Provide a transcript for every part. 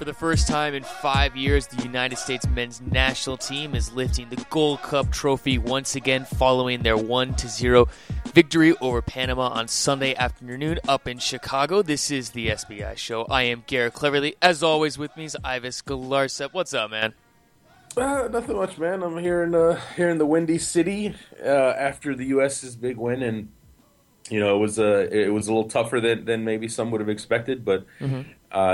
For the first time in 5 years, the United States men's national team is lifting the Gold Cup trophy once again following their 1-0 victory over Panama on Sunday afternoon up in Chicago. This is the SBI Show. I am Garrett Cleverly. As always with me is Ives Galarcep. What's up, man? Nothing much, man. I'm here in the Windy City after the U.S.'s big win, and you know it was a little tougher than maybe some would have expected, but. Mm-hmm.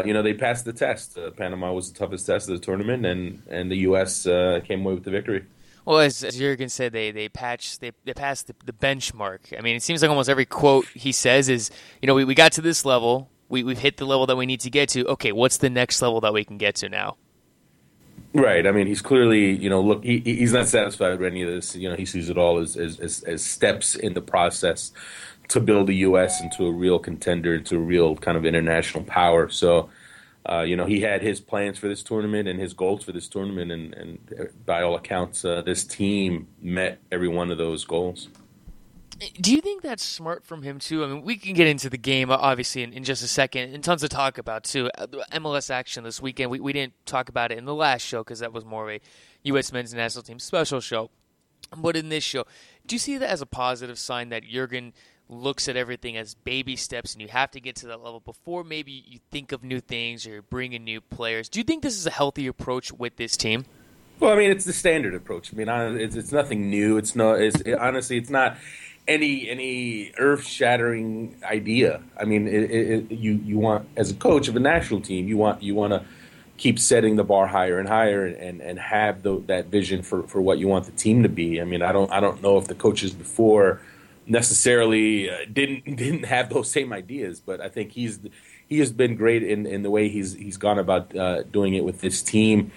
You know, they passed the test. Panama was the toughest test of the tournament, and the U.S. Came away with the victory. Well, as Jürgen said, they passed the benchmark. I mean, it seems like almost every quote he says is, you know, we got to this level. We've hit the level that we need to get to. Okay, what's the next level that we can get to now? Right. I mean, he's clearly, you know, look, he's not satisfied with any of this. You know, he sees it all as steps in the process to build the U.S. into a real contender, into a real kind of international power. So, you know, he had his plans for this tournament and his goals for this tournament, and by all accounts, this team met every one of those goals. Do you think that's smart from him, too? I mean, we can get into the game, obviously, in just a second, and tons to talk about, too. MLS action this weekend, we didn't talk about it in the last show because that was more of a U.S. men's national team special show. But in this show, do you see that as a positive sign that Jürgen looks at everything as baby steps and you have to get to that level before maybe you think of new things or bring in new players? Do you think this is a healthy approach with this team? Well, I mean, it's the standard approach. I mean, it's nothing new. Honestly, it's not any earth-shattering idea. I mean, you want, as a coach of a national team, you want to keep setting the bar higher and higher, and have that vision for what you want the team to be. I mean, I don't know if the coaches before necessarily didn't have those same ideas, but I think he has been great in the way he's gone about doing it with this team,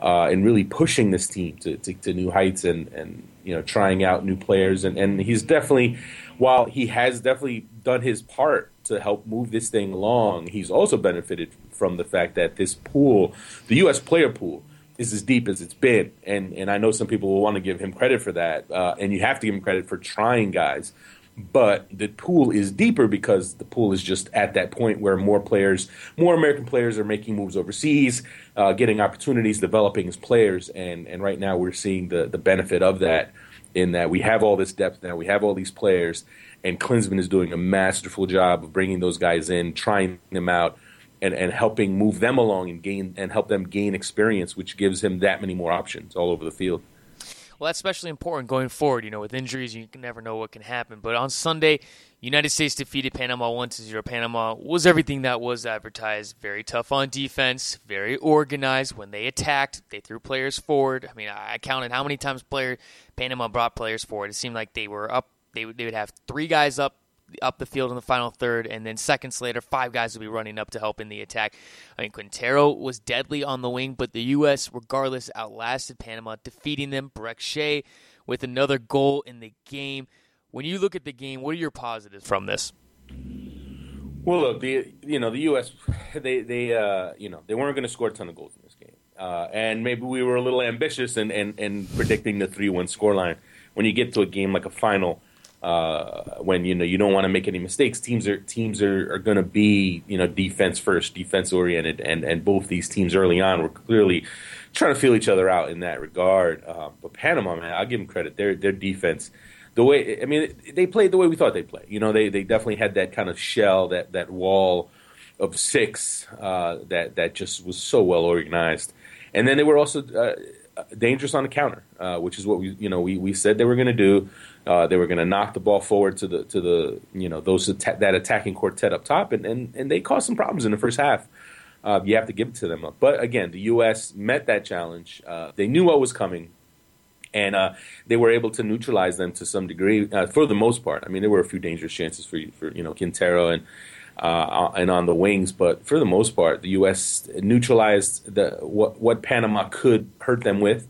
and really pushing this team to new heights, and you know, trying out new players, and he's definitely, while he has definitely done his part to help move this thing along, he's also benefited from the fact that this pool, the U.S. player pool, is as deep as it's been, and I know some people will want to give him credit for that, and you have to give him credit for trying guys, but the pool is deeper because the pool is just at that point where more American players are making moves overseas, getting opportunities, developing as players, and right now we're seeing the benefit of that, in that we have all this depth now, we have all these players, and Klinsmann is doing a masterful job of bringing those guys in, trying them out, and helping move them along and help them gain experience, which gives him that many more options all over the field. Well, that's especially important going forward. You know, with injuries, you can never know what can happen. But on Sunday, United States defeated Panama 1-0. Panama was everything that was advertised. Very tough on defense, very organized. When they attacked, they threw players forward. I mean, I counted how many times Panama brought players forward. It seemed like they were up. They would have three guys up the field in the final third, and then seconds later, five guys will be running up to help in the attack. I mean, Quintero was deadly on the wing, but the U.S., regardless, outlasted Panama, defeating them. Brek Shea with another goal in the game. When you look at the game, what are your positives from this? Well, look, the U.S., they weren't going to score a ton of goals in this game. And maybe we were a little ambitious in predicting the 3-1 scoreline. When you get to a game like a final, when you know you don't want to make any mistakes, teams are going to be, you know, defense first, defense oriented, and both these teams early on were clearly trying to feel each other out in that regard. But Panama, man, I'll give them credit. Their defense, the way, I mean, they played the way we thought they played. You know, they definitely had that kind of shell, that wall of six that just was so well organized, and then they were also dangerous on the counter, which is what we said they were going to do. They were going to knock the ball forward to the you know, those that attacking quartet up top, and they caused some problems in the first half. You have to give it to them, but again, the U.S. met that challenge. They knew what was coming, and they were able to neutralize them to some degree, for the most part. I mean, there were a few dangerous chances for you know, Quintero and on the wings, but for the most part, the U.S. neutralized what Panama could hurt them with.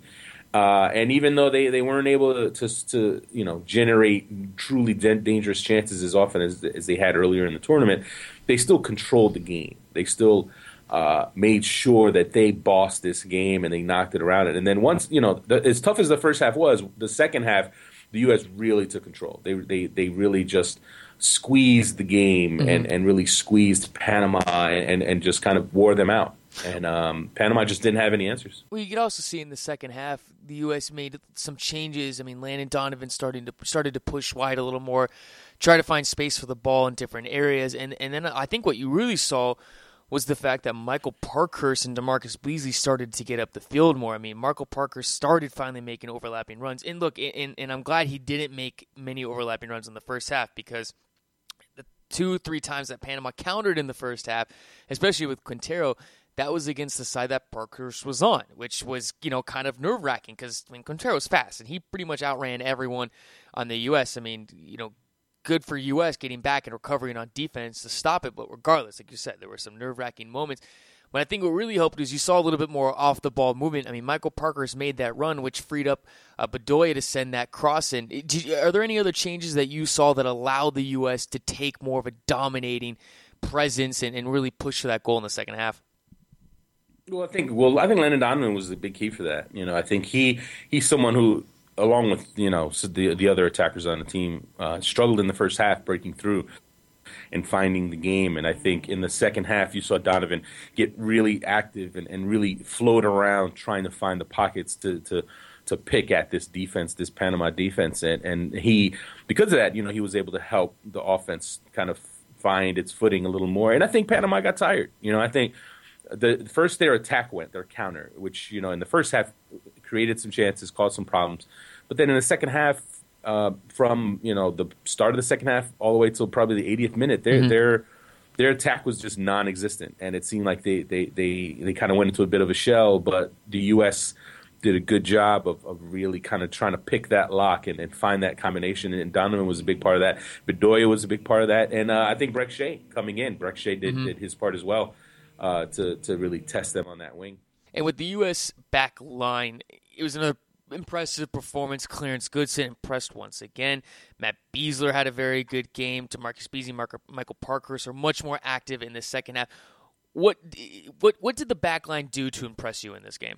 And even though they weren't able to you know, generate truly dangerous chances as often as they had earlier in the tournament, they still controlled the game. They still made sure that they bossed this game and they knocked it around. And then once, you know, as tough as the first half was, the second half, the U.S. really took control. They really just squeezed the game, mm-hmm. and really squeezed Panama and just kind of wore them out. And Panama just didn't have any answers. Well, you could also see in the second half, the U.S. made some changes. I mean, Landon Donovan started to push wide a little more, try to find space for the ball in different areas. And then I think what you really saw was the fact that Michael Parkhurst and DeMarcus Beasley started to get up the field more. I mean, Michael Parkhurst started finally making overlapping runs. And look, and I'm glad he didn't make many overlapping runs in the first half, because the 2-3 times that Panama countered in the first half, especially with Quintero, that was against the side that Parkhurst was on, which was, you know, kind of nerve-wracking, because, I mean, Quintero's fast, and he pretty much outran everyone on the U.S. I mean, you know, good for U.S. getting back and recovering on defense to stop it, but regardless, like you said, there were some nerve-wracking moments. But I think what really helped is you saw a little bit more off-the-ball movement. I mean, Michael Parkhurst made that run, which freed up Bedoya to send that cross in. Are there any other changes that you saw that allowed the U.S. to take more of a dominating presence and really push for that goal in the second half? Well, I think Landon Donovan was the big key for that. You know, I think he's someone who, along with, you know, the other attackers on the team, struggled in the first half breaking through and finding the game. And I think in the second half, you saw Donovan get really active and really float around trying to find the pockets to pick at this defense, this Panama defense. And he, because of that, you know, he was able to help the offense kind of find its footing a little more. And I think Panama got tired. You know, I think the first their attack went, their counter, which, you know, in the first half created some chances, caused some problems. But then in the second half, from, you know, the start of the second half all the way till probably the 80th minute, their attack was just non-existent. And it seemed like they kind of went into a bit of a shell, but the U.S. did a good job of really kind of trying to pick that lock and find that combination. And Donovan was a big part of that. Bedoya was a big part of that. And I think Brek Shea coming in, Brek Shea did his part as well. To really test them on that wing. And with the U.S. back line, it was another impressive performance. Clarence Goodson impressed once again. Matt Besler had a very good game. DeMarcus Beasley, Michael Parkhurst are much more active in the second half. What did the back line do to impress you in this game?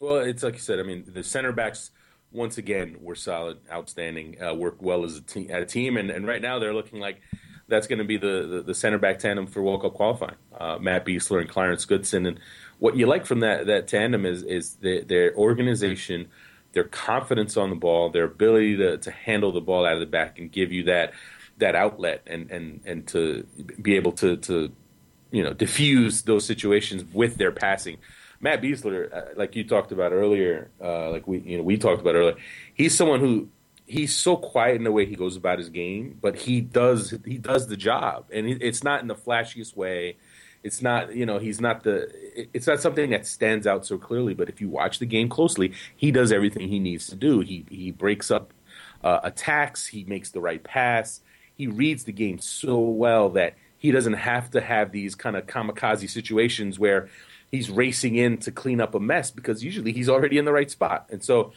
Well, it's like you said, I mean, the center backs, once again, were solid, outstanding, worked well as a team. And right now they're looking like that's going to be the center back tandem for World Cup qualifying, Matt Besler and Clarence Goodson. And what you like from that tandem is their organization, their confidence on the ball, their ability to handle the ball out of the back and give you that outlet and to be able to you know, diffuse those situations with their passing. Matt Besler, like you talked about earlier, we talked about earlier, he's someone who, he's so quiet in the way he goes about his game, but he does the job, and it's not in the flashiest way. It's not, you know, it's not something that stands out so clearly. But if you watch the game closely, he does everything he needs to do. He breaks up attacks. He makes the right pass. He reads the game so well that he doesn't have to have these kind of kamikaze situations where he's racing in to clean up a mess, because usually he's already in the right spot, and so.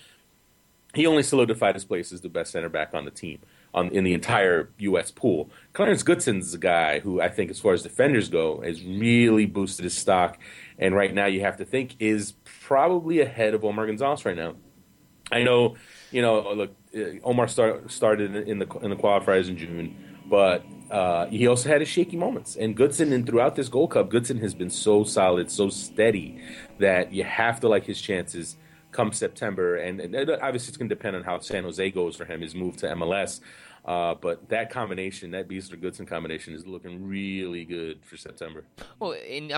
He only solidified his place as the best center back on the team, in the entire U.S. pool. Clarence Goodson's a guy who I think, as far as defenders go, has really boosted his stock, and right now you have to think is probably ahead of Omar Gonzalez right now. I know, you know, look, Omar started in the qualifiers in June, but he also had his shaky moments. And Goodson, and throughout this Gold Cup, Goodson has been so solid, so steady, that you have to like his chances come September, and obviously it's going to depend on how San Jose goes for him, his move to MLS. But that combination, that Besler-Goodson combination, is looking really good for September. Well, and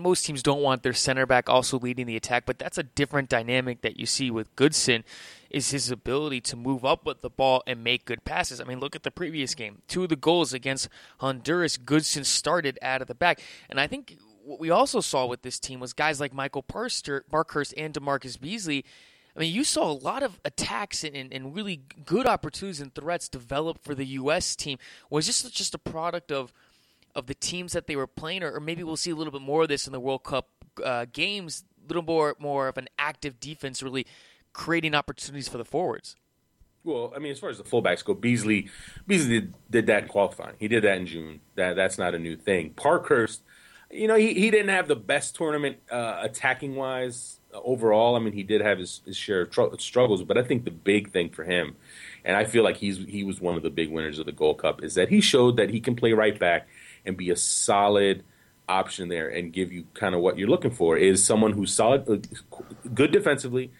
most teams don't want their center back also leading the attack, but that's a different dynamic that you see with Goodson, is his ability to move up with the ball and make good passes. I mean, look at the previous game. Two of the goals against Honduras, Goodson started out of the back, and I think what we also saw with this team was guys like Michael Parkhurst and DeMarcus Beasley. I mean, you saw a lot of attacks and really good opportunities and threats develop for the U.S. team. Was this just a product of the teams that they were playing, or maybe we'll see a little bit more of this in the World Cup games, a little more of an active defense really creating opportunities for the forwards? Well, I mean, as far as the fullbacks go, Beasley did that in qualifying. He did that in June. That's not a new thing. Parkhurst, you know, he didn't have the best tournament attacking-wise overall. I mean, he did have his share of struggles, but I think the big thing for him, and I feel like he was one of the big winners of the Gold Cup, is that he showed that he can play right back and be a solid option there and give you kind of what you're looking for, is someone who's solid, good defensively,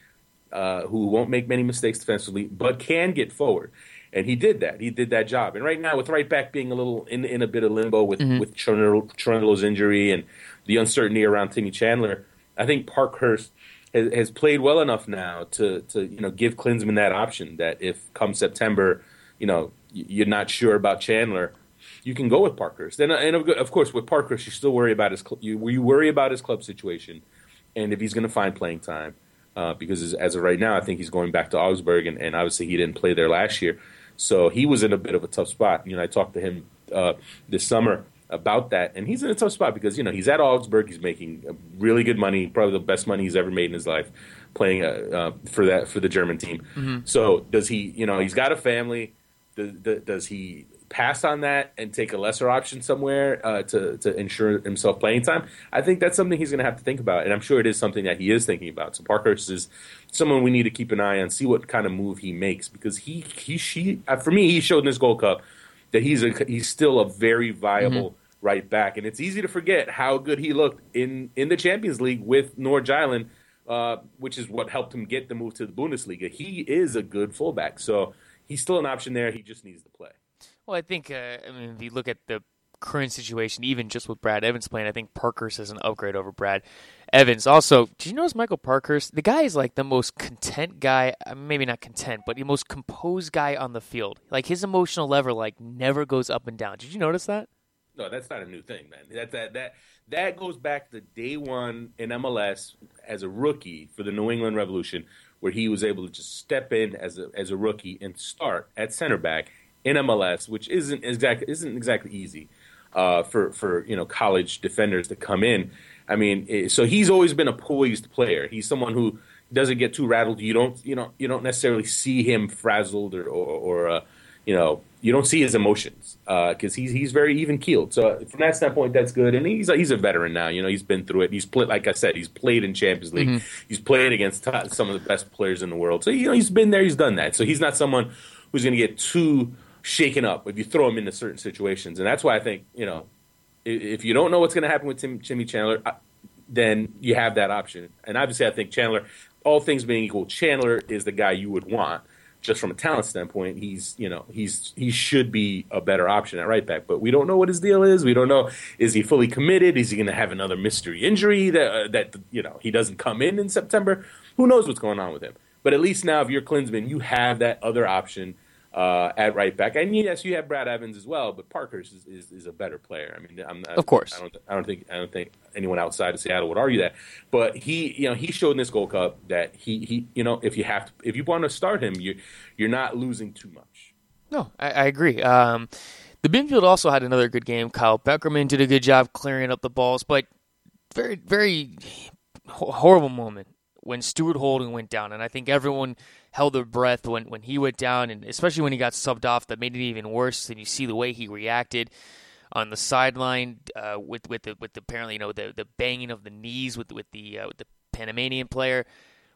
who won't make many mistakes defensively, but can get forward. And he did that. He did that job. And right now, with right back being a little in a bit of limbo with Chornilo's injury and the uncertainty around Timmy Chandler, I think Parkhurst has played well enough now to give Klinsmann that option that if come September, you're not sure about Chandler, you can go with Parkhurst. And of course, with Parkhurst, you still worry about his club situation, and if he's going to find playing time, because as of right now, I think he's going back to Augsburg, and obviously he didn't play there last year, so he was in a bit of a tough spot. I talked to him this summer about that, and he's in a tough spot because he's at Augsburg, he's making really good money, probably the best money he's ever made in his life, playing for the German team. Mm-hmm. So does he? He's got a family. Does he pass on that and take a lesser option somewhere to ensure himself playing time? I think that's something he's going to have to think about, and I'm sure it is something that he is thinking about. So Parkhurst is someone we need to keep an eye on, see what kind of move he makes, because he showed in this Gold Cup that he's still a very viable right back, and it's easy to forget how good he looked in the Champions League with Norwich Island, which is what helped him get the move to the Bundesliga. He is a good fullback, so he's still an option there. He just needs to play. Well, I think, if you look at the current situation, even just with Brad Evans playing, I think Parkhurst is an upgrade over Brad Evans. Also, did you notice Michael Parkhurst? The guy is like the most content guy, maybe not content, but the most composed guy on the field. Like his emotional level, never goes up and down. Did you notice that? No, that's not a new thing, man. That goes back to day one in MLS as a rookie for the New England Revolution, where he was able to just step in as a rookie and start at center back in MLS, which isn't exactly easy for college defenders to come in. So he's always been a poised player. He's someone who doesn't get too rattled. You don't necessarily see him frazzled or you don't see his emotions because he's very even keeled. So from that standpoint, that's good. And he's a veteran now. He's been through it. He's played, like I said, he's played in Champions League. Mm-hmm. He's played against some of the best players in the world. So he's been there. He's done that. So he's not someone who's going to get too shaken up if you throw him into certain situations. And that's why I think, if you don't know what's going to happen with Timmy Chandler, then you have that option. And obviously I think Chandler, all things being equal, Chandler is the guy you would want. Just from a talent standpoint, he should be a better option at right back. But we don't know what his deal is. We don't know, is he fully committed? Is he going to have another mystery injury that he doesn't come in September? Who knows what's going on with him? But at least now if you're Klinsmann, you have that other option at right back, and yes, you have Brad Evans as well, but Parkhurst is a better player. Of course, I don't think anyone outside of Seattle would argue that. But he showed in this Gold Cup that he if you want to start him, you're not losing too much. No, I agree. The midfield also had another good game. Kyle Beckerman did a good job clearing up the balls, but very very horrible moment when Stuart Holden went down, and I think everyone held their breath when he went down, and especially when he got subbed off, that made it even worse. And you see the way he reacted on the sideline with the apparently the banging of the knees with the Panamanian player.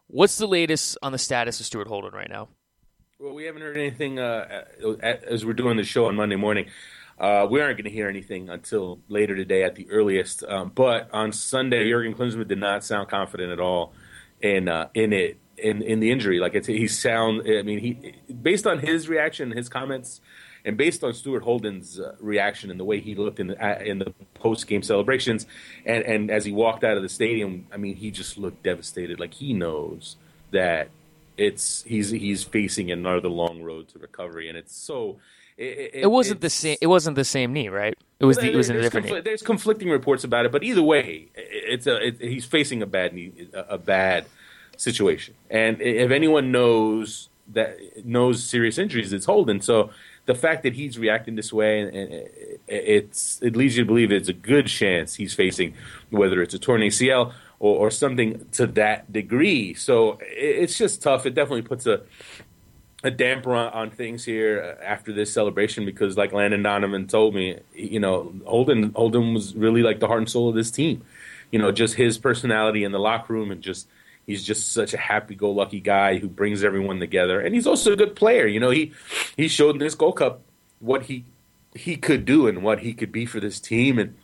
What's the latest on the status of Stuart Holden right now? Well, we haven't heard anything as we're doing the show on Monday morning. We aren't going to hear anything until later today at the earliest. But on Sunday, Jürgen Klinsmann did not sound confident at all in the injury. Based on his reaction, his comments, and based on Stuart Holden's reaction and the way he looked in the post-game celebrations, and as he walked out of the stadium, he just looked devastated. Like he knows that he's facing another long road to recovery, and it's so. It wasn't the same knee, right? It was a different knee. There's conflicting reports about it, but either way, he's facing a bad situation. And if anyone knows serious injuries, it's Holden. So the fact that he's reacting this way, it leads you to believe it's a good chance he's facing whether it's a torn ACL or something to that degree. So it's just tough. It definitely puts a damper on things here after this celebration, because like Landon Donovan told me, Holden was really like the heart and soul of this team. Just his personality in the locker room, and he's just such a happy-go-lucky guy who brings everyone together. And he's also a good player. He showed in this Gold Cup what he could do and what he could be for this team. And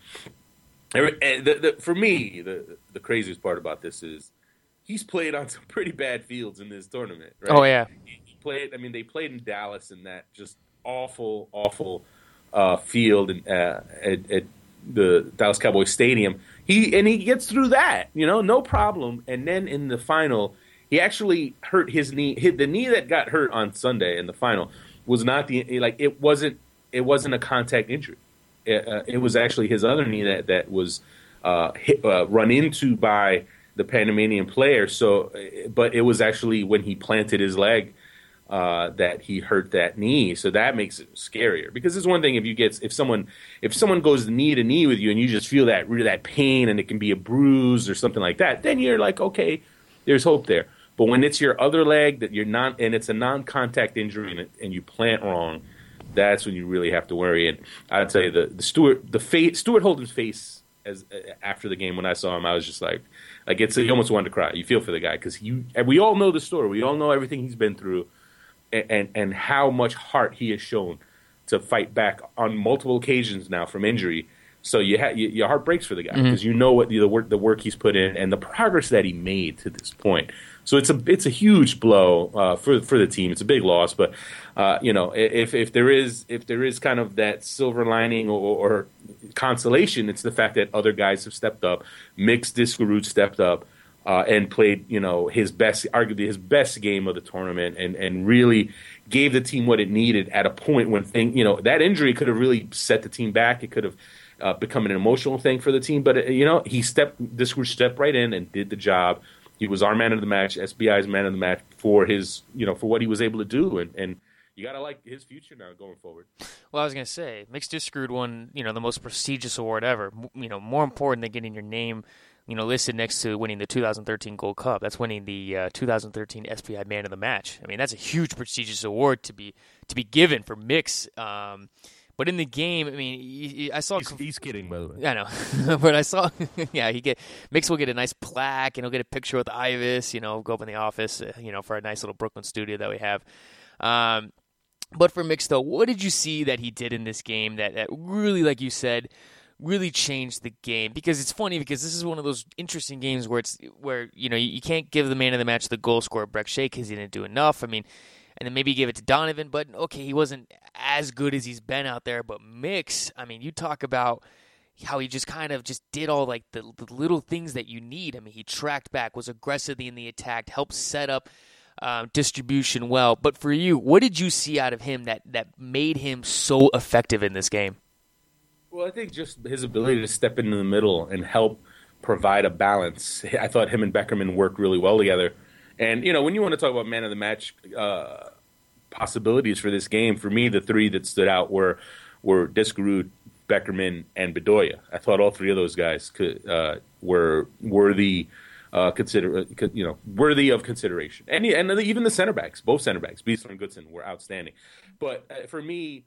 For me, the craziest part about this is he's played on some pretty bad fields in this tournament. Right? Oh, yeah. He played. I mean, they played in Dallas in that just awful, awful field at the Dallas Cowboys Stadium. He gets through that, no problem. And then in the final, he actually hurt his knee. The knee that got hurt on Sunday in the final was not it wasn't a contact injury. It was actually his other knee that was run into by the Panamanian player. So, but it was actually when he planted his leg that he hurt that knee. So that makes it scarier, because it's one thing if someone goes knee to knee with you and you just feel that pain, and it can be a bruise or something like that. Then you're like, okay, there's hope there. But when it's your other leg and it's a non-contact injury and you plant wrong, that's when you really have to worry. And I'd say Stuart Holden's face after the game when I saw him, I was just like you almost wanted to cry. You feel for the guy, because we all know the story, we all know everything he's been through, and how much heart he has shown to fight back on multiple occasions now from injury. So your heart breaks for the guy, because mm-hmm. you know what the work he's put in and the progress that he made to this point. So it's a huge blow for the team. It's a big loss, but if there is kind of that silver lining or consolation, it's the fact that other guys have stepped up. Mix Diskerud stepped up and played arguably his best game of the tournament, and really gave the team what it needed at a point when that injury could have really set the team back. It could have become an emotional thing for the team, but Diskerud stepped right in and did the job. He was our man of the match, SBI's man of the match for his, for what he was able to do, and you gotta like his future now going forward. Well, I was gonna say, Mix Diskerud won, the most prestigious award ever. More important than getting your name, listed next to winning the 2013 Gold Cup. That's winning the 2013 SBI Man of the Match. I mean, that's a huge prestigious award to be given for Mix. But in the game, I mean, I saw... He's kidding, by the way. I know. But I saw... yeah, Mix will get a nice plaque, and he'll get a picture with Ives, go up in the office, for a nice little Brooklyn studio that we have. But for Mix, though, what did you see that he did in this game that really, like you said, really changed the game? Because it's funny, because this is one of those interesting games where you can't give the man of the match the goal scorer, Brek Shea, because he didn't do enough. I mean... And then maybe you give it to Donovan, but okay, he wasn't as good as he's been out there. But Mix, I mean, you talk about how he just kind of just did all like the little things that you need. I mean, he tracked back, was aggressive in the attack, helped set up distribution well. But for you, what did you see out of him that made him so effective in this game? Well, I think just his ability to step into the middle and help provide a balance. I thought him and Beckerman worked really well together. And, when you want to talk about man of the match possibilities for this game, for me, the three that stood out were Diskerud, Beckerman, and Bedoya. I thought all three of those guys were worthy, worthy of consideration. And even the center backs, both center backs, Besler and Goodson, were outstanding. But for me...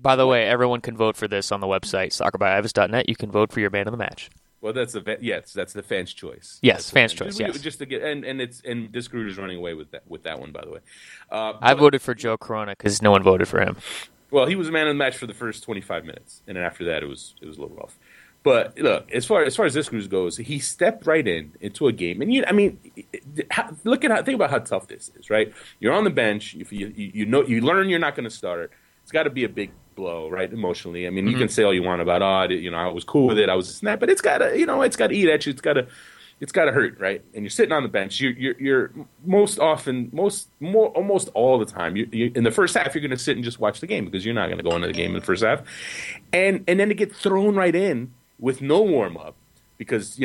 By the way, everyone can vote for this on the website, soccerbyives.net. You can vote for your man of the match. Well, that's the fans' choice. Yes, fans' choice. Yes, just to get and Diskerud is running away with that one. By the way, I voted for Joe Corona because no one voted for him. Well, he was a man of the match for the first 25 minutes, and then after that, it was a little rough. But look, as far as Diskerud goes, he stepped right into a game, and think about how tough this is, right? You're on the bench. If you learn you're not going to start, it's got to be a big blow, right, emotionally. I mean, you can say all you want about, I was cool with it, I was this and that, but it's gotta eat at you, it's gotta hurt, right? And you're sitting on the bench. You're almost all the time. You in the first half, you're gonna sit and just watch the game because you're not gonna go into the game in the first half, and then to get thrown right in with no warm up because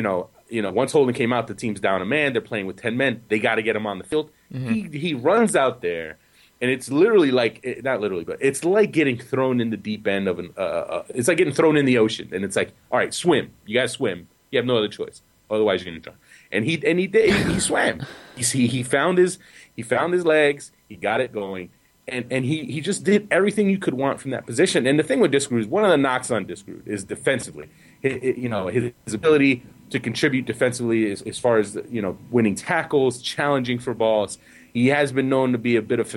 once Holden came out, the team's down a man. They're playing with 10 men. They got to get him on the field. Mm-hmm. He runs out there. And it's literally like, not literally, but it's like getting thrown in the deep end of it's like getting thrown in the ocean. And it's like, all right, swim. You got to swim. You have no other choice. Otherwise, you're going to drown. And he did. He swam. You see, he found his legs. He got it going. And he just did everything you could want from that position. And the thing with Diskerud is, one of the knocks on Diskerud is defensively. His ability to contribute defensively as far as, winning tackles, challenging for balls. He has been known to be a bit of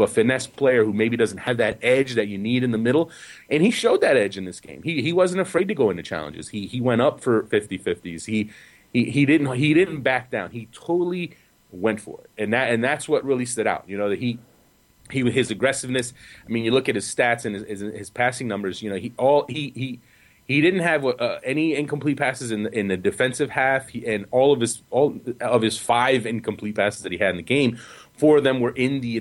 a finesse player who maybe doesn't have that edge that you need in the middle, and he showed that edge in this game. He wasn't afraid to go into challenges. He went up for 50-50s. He didn't back down. He totally went for it, and that's what really stood out. You know, that his aggressiveness. I mean, you look at his stats and his passing numbers. You know, he didn't have any incomplete passes in the defensive half, and all of his 5 incomplete passes that he had in the game, 4 of them were in the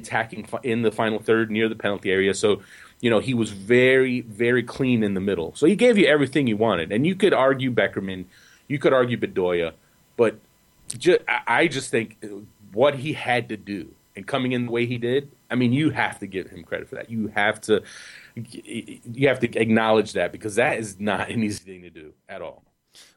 final third near the penalty area. So, you know, he was very, very clean in the middle. So he gave you everything you wanted, and you could argue Beckerman, you could argue Bedoya, but I just think what he had to do and coming in the way he did. I mean, you have to give him credit for that. You have to acknowledge that, because that is not an easy thing to do at all.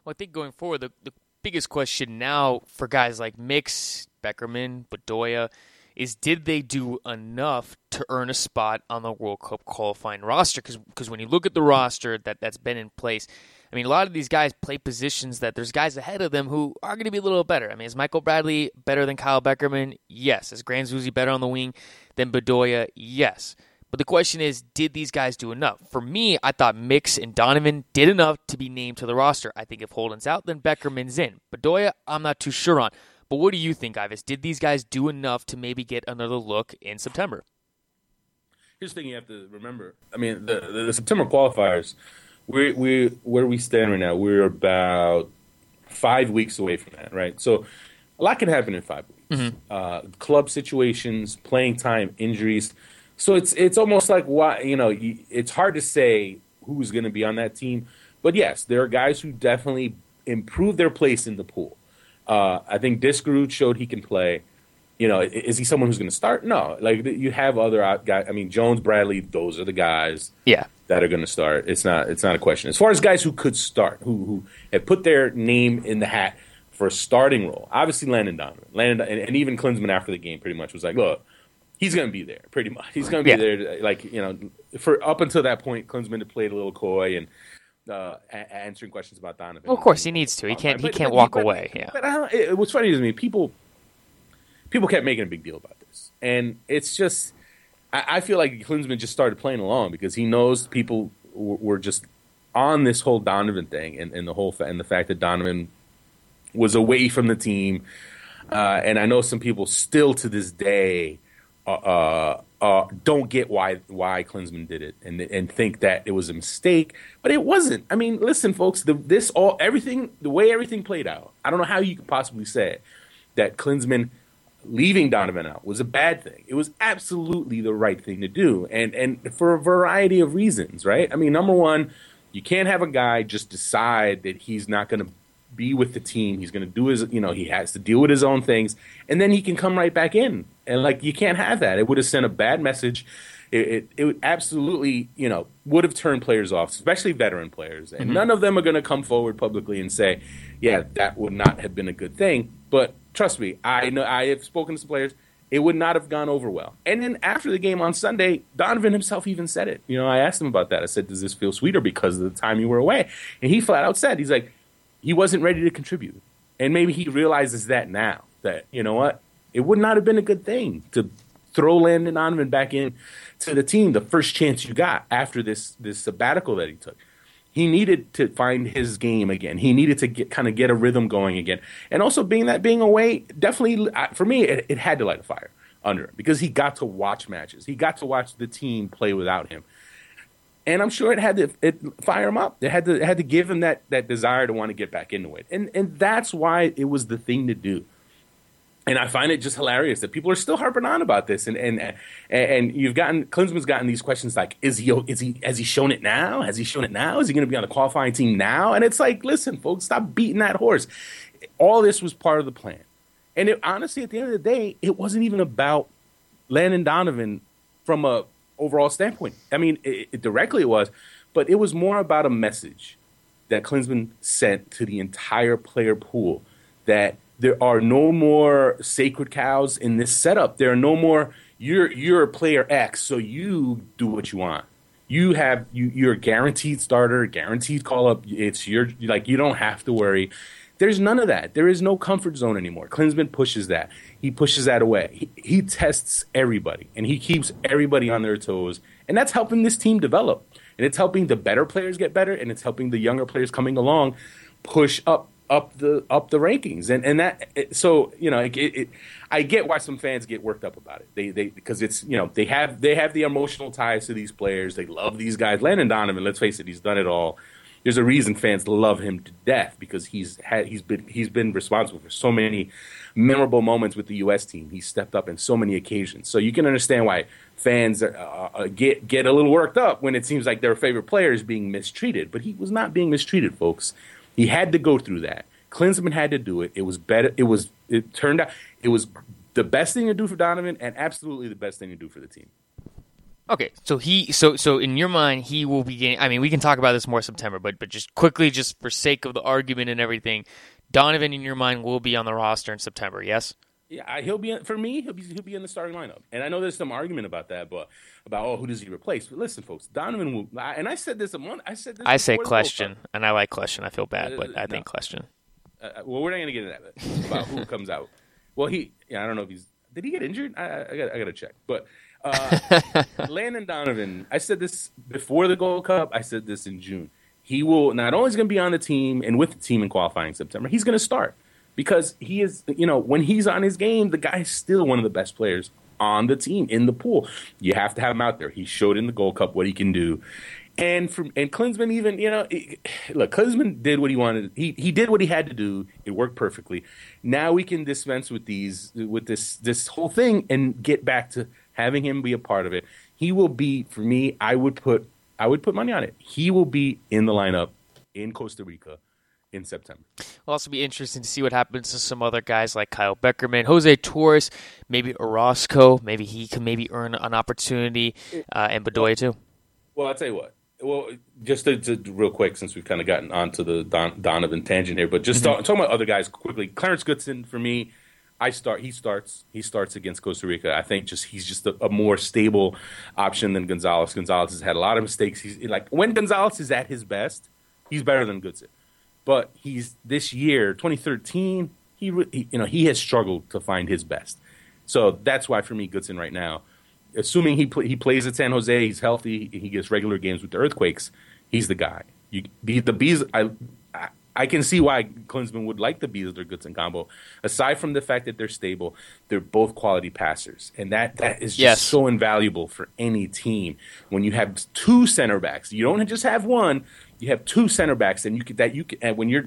Well, I think going forward, the biggest question now for guys like Mix, Beckerman, Bedoya is, did they do enough to earn a spot on the World Cup qualifying roster? Because when you look at the roster that's been in place, I mean, a lot of these guys play positions that there's guys ahead of them who are going to be a little better. I mean, is Michael Bradley better than Kyle Beckerman? Yes. Is Graham Zusi better on the wing than Bedoya? Yes. But the question is, did these guys do enough? For me, I thought Mix and Donovan did enough to be named to the roster. I think if Holden's out, then Beckerman's in. Bedoya, I'm not too sure on. But what do you think, Ives? Did these guys do enough to maybe get another look in September? Here's the thing you have to remember. I mean, the September qualifiers, where we stand right now, we're about 5 weeks away from that, right? So a lot can happen in 5 weeks. Mm-hmm. Club situations, playing time, injuries. So it's almost like, why, you know, it's hard to say who's going to be on that team. But yes, there are guys who definitely improved their place in the pool. I think Diskerud showed he can play. You know, is he someone who's going to start? No. Like, you have other guys. I mean, Jones, Bradley, those are the guys that are going to start. It's not a question. As far as guys who could start, who had put their name in the hat for a starting role, obviously Landon Donovan. And even Klinsmann after the game pretty much was like, look, he's going to be there pretty much. He's going to be there. Like, you know, for up until that point, Klinsmann had played a little coy and answering questions about Donovan. Well, of course, he needs to. He can't walk away. Yeah. But what's funny to me, people kept making a big deal about this. And it's just, I feel like Klinsmann just started playing along because he knows people were just on this whole Donovan thing and the fact that Donovan was away from the team. And I know some people still to this day don't get why Klinsmann did it and think that it was a mistake, but it wasn't. I mean, listen, folks, the way everything played out, I don't know how you could possibly say that Klinsmann leaving Donovan out was a bad thing. It was absolutely the right thing to do, and for a variety of reasons, right? I mean, number one, you can't have a guy just decide that he's not going to be with the team. He's going to do his, you know, he has to deal with his own things, and then he can come right back in. And, like, you can't have that. It would have sent a bad message. It would absolutely, you know, would have turned players off, especially veteran players. And none of them are going to come forward publicly and say, yeah, that would not have been a good thing. But trust me, I know, I have spoken to some players. It would not have gone over well. And then after the game on Sunday, Donovan himself even said it. You know, I asked him about that. I said, does this feel sweeter because of the time you were away? And he flat out said, he's like, he wasn't ready to contribute. And maybe he realizes that now, that, you know what, it would not have been a good thing to throw Landon Donovan back in to the team the first chance you got after this sabbatical that he took. He needed to find his game again. He needed to get a rhythm going again. And also being away, definitely, for me, it had to light a fire under him because he got to watch matches. He got to watch the team play without him. And I'm sure it had to fire him up. It had to give him that desire to want to get back into it. And that's why it was the thing to do. And I find it just hilarious that people are still harping on about this, and Klinsmann's gotten these questions like, has he shown it now? Is he going to be on the qualifying team now? And it's like, listen, folks, stop beating that horse. All this was part of the plan, and it, honestly, at the end of the day, it wasn't even about Landon Donovan from a overall standpoint. I mean, it directly it was, but it was more about a message that Klinsmann sent to the entire player pool that there are no more sacred cows in this setup. There are no more, you're a player X, so you do what you want. You're a guaranteed starter, guaranteed call up. It's your, like, you don't have to worry. There's none of that. There is no comfort zone anymore. Klinsmann pushes that. He pushes that away. He tests everybody, and he keeps everybody on their toes. And that's helping this team develop. And it's helping the better players get better, and it's helping the younger players coming along push up the rankings. And that, so, you know, I get why some fans get worked up about it. They because it's, you know, they have the emotional ties to these players. They love these guys. Landon Donovan, let's face it, he's done it all. There's a reason fans love him to death, because he's been responsible for so many memorable moments with the U.S. team. He stepped up in so many occasions, so you can understand why fans get a little worked up when it seems like their favorite player is being mistreated. But he was not being mistreated, folks. He had to go through that. Klinsmann had to do it. It was better. It turned out it was the best thing to do for Donovan, and absolutely the best thing to do for the team. Okay, so so in your mind, he will be getting, I mean, we can talk about this more in September, but just quickly, just for sake of the argument and everything, Donovan, in your mind, will be on the roster in September, yes? Yeah, he'll be in the starting lineup. And I know there's some argument about that, but who does he replace? But listen, folks, Donovan will, and I said this a month, I said this. I say question, and I like question. I feel bad, but I think question. Well, we're not going to get into that, about who comes out. Well, I don't know if did he get injured? I got to check, but. Landon Donovan, I said this before the Gold Cup. I said this in June. He will not only going to be on the team and with the team in qualifying in September, he's going to start, because he is, you know, when he's on his game, the guy is still one of the best players on the team in the pool. You have to have him out there. He showed in the Gold Cup what he can do. And Klinsmann even, you know, look, Klinsmann did what he wanted. He did what he had to do. It worked perfectly. Now we can dispense with this whole thing and get back to having him be a part of it. He will be, for me, I would put money on it. He will be in the lineup in Costa Rica in September. It'll also be interesting to see what happens to some other guys like Kyle Beckerman, Jose Torres, maybe Orozco. Maybe he can earn an opportunity, and Bedoya too. Well, I'll tell you what. Well, just to real quick, since we've kind of gotten onto the Donovan tangent here, but just talking about other guys quickly. Clarence Goodson, for me, He starts against Costa Rica. I think he's just a more stable option than Gonzalez. Gonzalez has had a lot of mistakes. He's like, when Gonzalez is at his best, he's better than Goodson. But he's this year, 2013, he has struggled to find his best. So that's why for me, Goodson right now, assuming he plays at San Jose, he's healthy, he gets regular games with the Earthquakes, he's the guy. I can see why Klinsmann would like the Beasley-Goodson combo. Aside from the fact that they're stable, they're both quality passers. And that is just so invaluable for any team. When you have two center backs, you don't just have one, you have two center backs, and when you're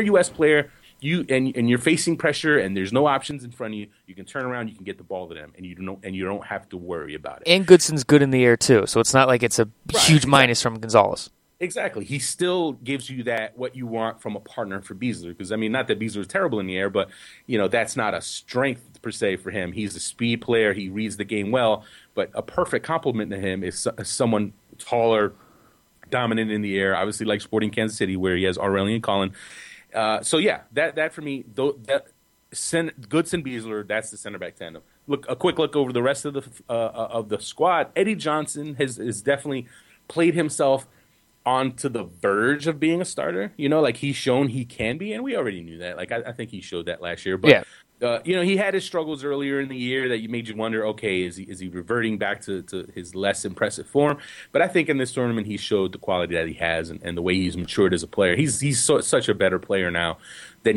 a US player, and you're facing pressure and there's no options in front of you, you can turn around, you can get the ball to them, and you don't have to worry about it. And Goodson's good in the air too, so it's not like it's a huge minus from Gonzalez. Exactly. He still gives you that what you want from a partner for Beasley, because, I mean, not that Beasley was terrible in the air, but, you know, that's not a strength per se for him. He's a speed player. He reads the game well, but a perfect complement to him is someone taller, dominant in the air, obviously like Sporting Kansas City, where he has Aurelian Collin. So, yeah, that for me, Goodson Beasley, that's the center back tandem. Look, a quick look over the rest of the squad. Eddie Johnson has definitely played himself onto the verge of being a starter, you know, like he's shown he can be, and we already knew that. Like I think he showed that last year, but you know, he had his struggles earlier in the year that made you wonder, okay, is he reverting back to his less impressive form? But I think in this tournament he showed the quality that he has, and the way he's matured as a player. He's such a better player now than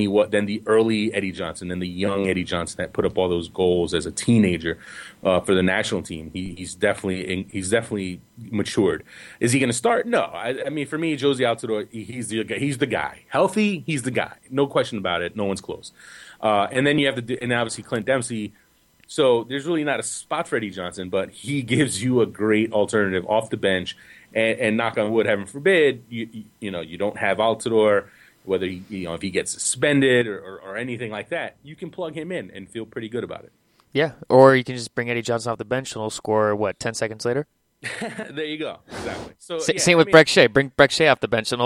the early Eddie Johnson, than the young Eddie Johnson that put up all those goals as a teenager for the national team. He's definitely matured. Is he going to start? No. I mean, for me, Jozy Altidore, he's the guy. Healthy, he's the guy. No question about it. No one's close. And then you have and obviously Clint Dempsey. So there's really not a spot for Eddie Johnson, but he gives you a great alternative off the bench. And knock on wood, heaven forbid, you know you don't have Altidore. Whether he, you know, if he gets suspended or anything like that, you can plug him in and feel pretty good about it. Yeah, or you can just bring Eddie Johnson off the bench and he'll score, 10 seconds later? There you go, exactly. So Same with Brek Shea. Bring Brek Shea off the bench, and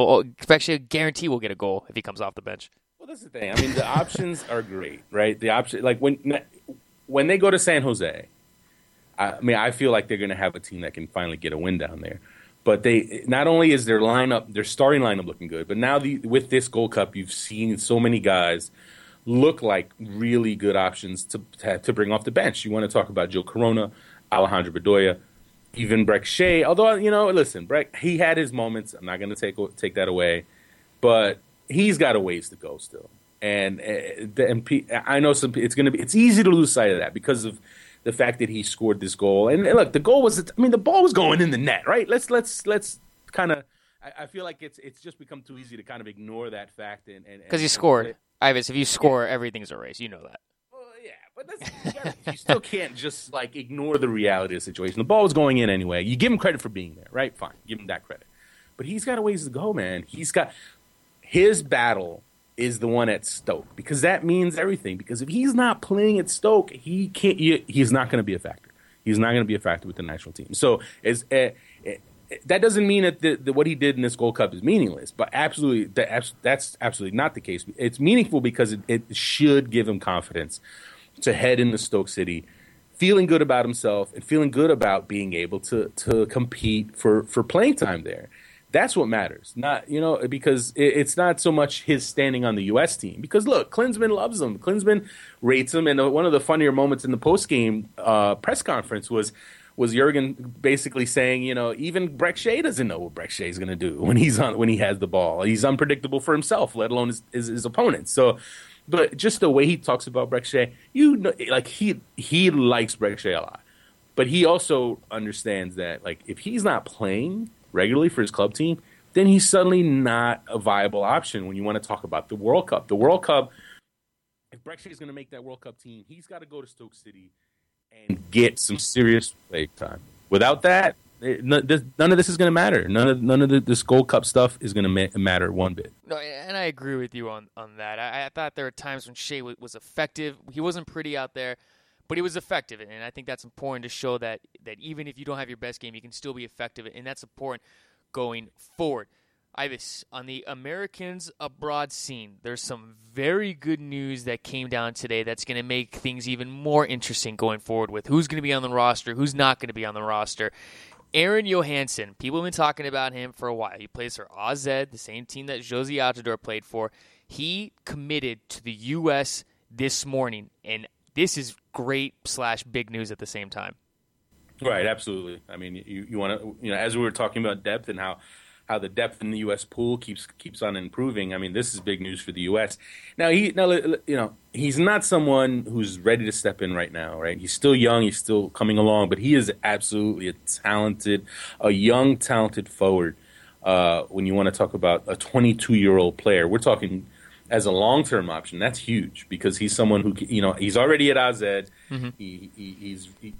Brek Shea guarantee will get a goal if he comes off the bench. Well, that's the thing. I mean, the options are great, right? The option, like when they go to San Jose, I mean, I feel like they're going to have a team that can finally get a win down there. But they not only is their lineup, their starting lineup looking good, but now with this Gold Cup, you've seen so many guys look like really good options to bring off the bench. You want to talk about Joe Corona, Alejandro Bedoya, even Brek Shea. Although, you know, listen, Brek, he had his moments. I'm not going to take that away. But he's got a ways to go still. And I know it's easy to lose sight of that because of the fact that he scored this goal. And look, the goal was, the ball was going in the net, right? Let's kind of, I feel like it's just become too easy to kind of ignore that fact. Because he scored. Ives, if you score, everything's a race. You know that. Well, yeah, but you still can't just like ignore the reality of the situation. The ball was going in anyway. You give him credit for being there, right? Fine, give him that credit. But he's got a ways to go, man. He's got his battle is the one at Stoke because that means everything. Because if he's not playing at Stoke, he can't. He's not going to be a factor. He's not going to be a factor with the national team. So that doesn't mean that what he did in this Gold Cup is meaningless, but absolutely that's absolutely not the case. It's meaningful because it should give him confidence to head into Stoke City feeling good about himself and feeling good about being able to compete for playing time there. That's what matters, not because it's not so much his standing on the U.S. team. Because look, Klinsmann loves him, Klinsmann rates him, and one of the funnier moments in the post-game press conference was Jürgen basically saying, even Brek Shea doesn't know what Brek Shea is going to do when he has the ball. He's unpredictable for himself, let alone his opponents. So, but just the way he talks about Brek Shea, he likes Brek Shea a lot, but he also understands that if he's not playing regularly for his club team, then he's suddenly not a viable option when you want to talk about the World Cup. The World Cup, if Brek Shea is going to make that World Cup team, he's got to go to Stoke City and get some serious play time. Without that, none of this is going to matter. None of this Gold Cup stuff is going to matter one bit. No, and I agree with you on that. I thought there were times when Shea was effective. He wasn't pretty out there, but he was effective, and I think that's important to show that even if you don't have your best game, you can still be effective, and that's important going forward. Ives, on the Americans abroad scene, there's some very good news that came down today that's going to make things even more interesting going forward with who's going to be on the roster, who's not going to be on the roster. Aron Jóhannsson, people have been talking about him for a while. He plays for AZ, the same team that Jozy Altidore played for. He committed to the U.S. this morning, and this is great/big news at the same time. Right, absolutely. I mean, you want to, as we were talking about depth and how the depth in the U.S. pool keeps on improving. I mean, this is big news for the U.S. Now, he's not someone who's ready to step in right now, right? He's still young. He's still coming along. But he is absolutely a young, talented forward when you want to talk about a 22-year-old player. We're talking as a long-term option. That's huge because he's someone who, he's already at AZ. Mm-hmm.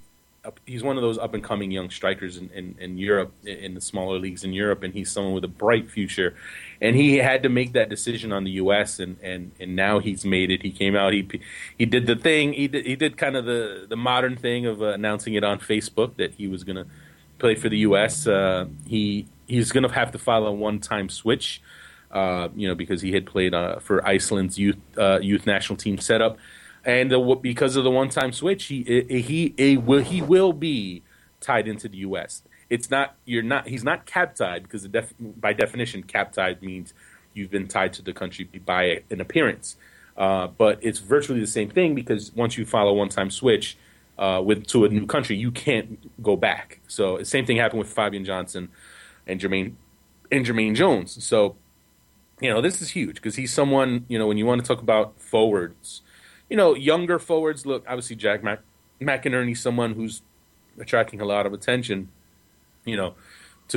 He's one of those up-and-coming young strikers in Europe, in the smaller leagues in Europe, and he's someone with a bright future. And he had to make that decision on the U.S., and now he's made it. He came out. He did the thing. He did kind of the modern thing of announcing it on Facebook that he was going to play for the U.S. He's going to have to file a one-time switch, because he had played for Iceland's youth national team setup. And because of the one-time switch, he will be tied into the U.S. It's not he's not cap tied because by definition cap tied means you've been tied to the country by an appearance. But it's virtually the same thing because once you file a one-time switch to a new country, you can't go back. So the same thing happened with Fabian Johnson and Jermaine Jones. So this is huge because he's someone when you want to talk about forwards. Younger forwards, look, obviously Jack McInerney's someone who's attracting a lot of attention, to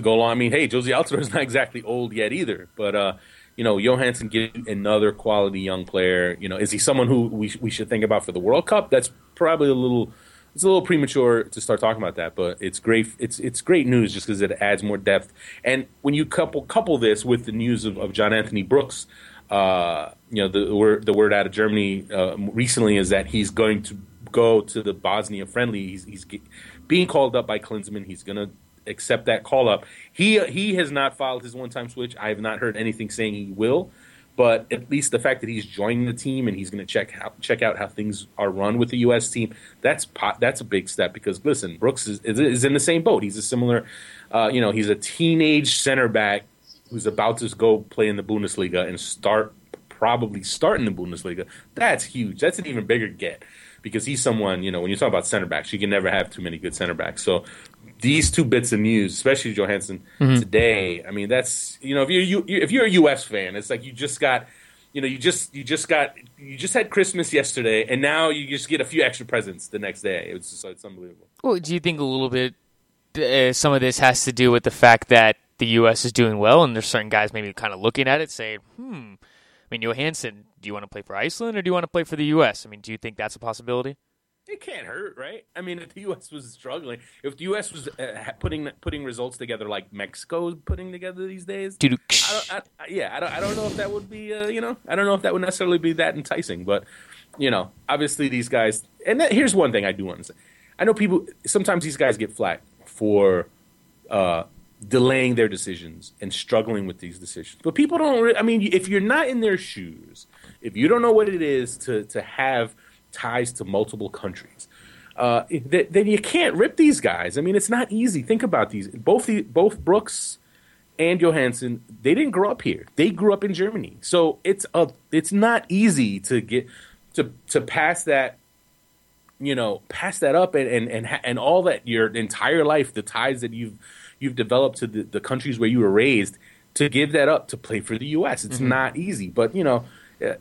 go along. I mean, hey, Jozy Altidore's not exactly old yet either. But, Jóhannsson gives another quality young player. Is he someone who we should think about for the World Cup? That's probably it's a little premature to start talking about that. But it's great. It's great news just because it adds more depth. And when you couple this with the news of John Anthony Brooks, the word out of Germany recently is that he's going to go to the Bosnia friendly. He's being called up by Klinsmann. He's going to accept that call up. He has not filed his one-time switch. I have not heard anything saying he will, But at least the fact that he's joining the team and he's going to check out how things are run with the U.S. team, that's a big step because, listen, Brooks is in the same boat. He's a similar, he's a teenage center back who's about to go play in the Bundesliga and probably start in the Bundesliga. That's huge. That's an even bigger get because he's someone, when you talk about center backs, you can never have too many good center backs. So these two bits of news, especially Jóhannsson today, I mean, that's, if you're a U.S. fan, it's like you just had Christmas yesterday and now you just get a few extra presents the next day. It's unbelievable. Well, do you think a little bit some of this has to do with the fact that the U.S. is doing well and there's certain guys maybe kind of looking at it saying, I mean, Jóhannsson, do you want to play for Iceland or do you want to play for the U.S.? I mean, do you think that's a possibility? It can't hurt, right? I mean, if the U.S. was struggling, if the U.S. was putting results together like Mexico's putting together these days, I don't know if that would be, I don't know if that would necessarily be that enticing. But, obviously these guys, and here's one thing I do want to say. I know people, sometimes these guys get flack for delaying their decisions and struggling with these decisions. But people don't really, if you're not in their shoes, if you don't know what it is to have ties to multiple countries, then you can't rip these guys. I mean, it's not easy. Think about these. Both Brooks and Jóhannsson, they didn't grow up here. They grew up in Germany. So it's not easy to get to pass that, pass that up and all that your entire life, the ties that you've developed to the countries where you were raised, to give that up to play for the U.S. It's not easy. But, a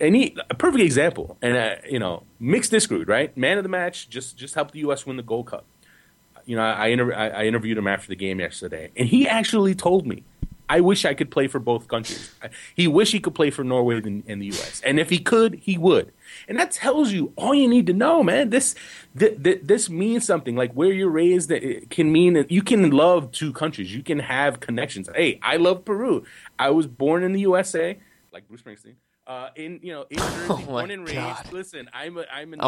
perfect example, and, Mix Diskerud, right? Man of the match, just helped the U.S. win the Gold Cup. I interviewed him after the game yesterday, and he actually told me, I wish I could play for both countries. He wished he could play for Norway and the U.S., and if he could, he would. And that tells you all you need to know, man. This means something. Like where you're raised, it can mean that you can love two countries. You can have connections. Hey, I love Peru. I was born in the USA, like Bruce Springsteen. In Jersey, born and raised. Listen, I'm an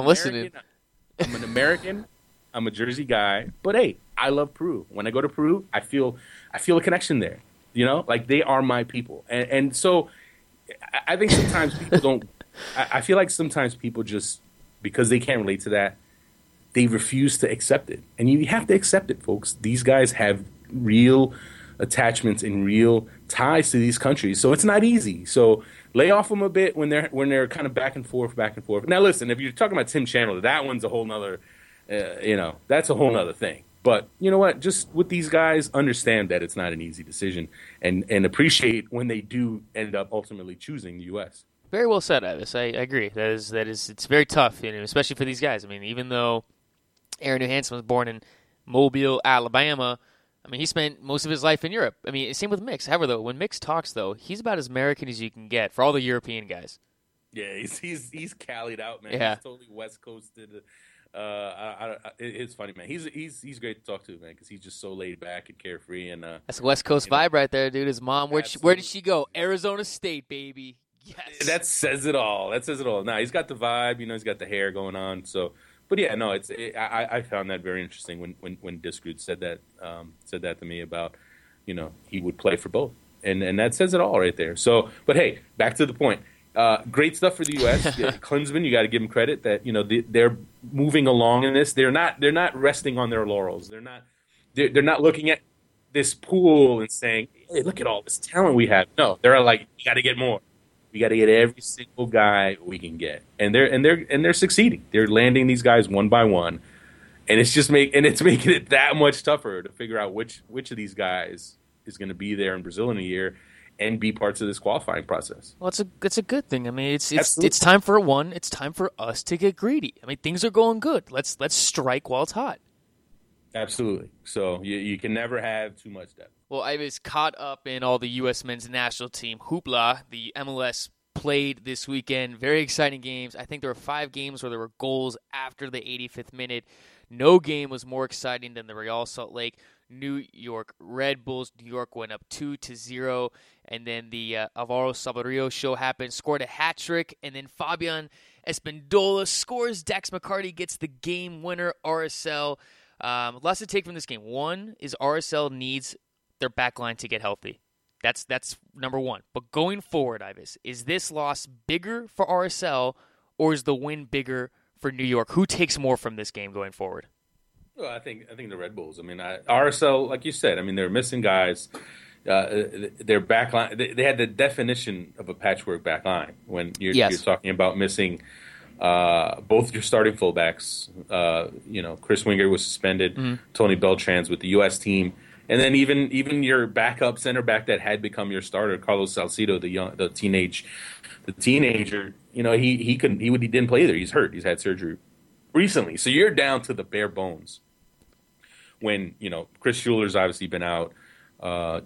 American. I'm a Jersey guy. But hey, I love Peru. When I go to Peru, I feel a connection there. Like they are my people. And so I think sometimes people don't. I feel like sometimes people just, because they can't relate to that, they refuse to accept it. And you have to accept it, folks. These guys have real attachments and real ties to these countries, so it's not easy. So lay off them a bit when they're kind of back and forth. Now, listen, if you're talking about Tim Chandler, that one's a whole nother, that's a whole nother thing. But you know what? Just with these guys, understand that it's not an easy decision, and appreciate when they do end up ultimately choosing the U.S. Very well said, Ives. I agree. That is. It's very tough, especially for these guys. I mean, even though Aron Jóhannsson was born in Mobile, Alabama, he spent most of his life in Europe. Same with Mix. However, though, when Mix talks, though, he's about as American as you can get for all the European guys. Yeah, he's Cali'd out, man. Yeah. He's totally West Coasted. It's funny, man. He's great to talk to, man, because he's just so laid back and carefree. And that's a West Coast vibe right there, dude. His mom. Where did she go? Arizona State, baby. Yes. That says it all. Now he's got the vibe, he's got the hair going on. So, but yeah, no, I found that very interesting when Diskerud said that to me about, he would play for both, and that says it all right there. So, but hey, back to the point. Great stuff for the U.S. Klinsmann, you got to give him credit that they're moving along in this. They're not resting on their laurels. They're not looking at this pool and saying, hey, look at all this talent we have. No, they're like, you got to get more. We got to get every single guy we can get, and they're succeeding. They're landing these guys one by one, and it's making it that much tougher to figure out which of these guys is going to be there in Brazil in a year and be parts of this qualifying process. Well, it's a good thing. It's time for one. It's time for us to get greedy. Things are going good. Let's strike while it's hot. Absolutely. So you can never have too much depth. Well, I was caught up in all the U.S. men's national team hoopla. The MLS played this weekend. Very exciting games. I think there were 5 games where there were goals after the 85th minute. No game was more exciting than the Real Salt Lake New York Red Bulls. New York went up 2-0, and then the Alvaro Saborío show happened, scored a hat trick, and then Fabian Espíndola scores. Dax McCarty gets the game winner. RSL. Lots to take from this game. One is RSL needs their back line to get healthy. That's number one. But going forward, Ives, is this loss bigger for RSL or is the win bigger for New York? Who takes more from this game going forward? Well, I think the Red Bulls. I mean, RSL, like you said, I mean, they're missing guys. Their back line, they had the definition of a patchwork back line when you're talking about missing both your starting fullbacks. Chris Winger was suspended, Tony Beltran's with the U.S. team, and then even your backup center back that had become your starter, Carlos Salcido, the teenager. You know, he didn't play either. He's hurt. He's had surgery recently, so you're down to the bare bones. When Chris Schuler's obviously been out.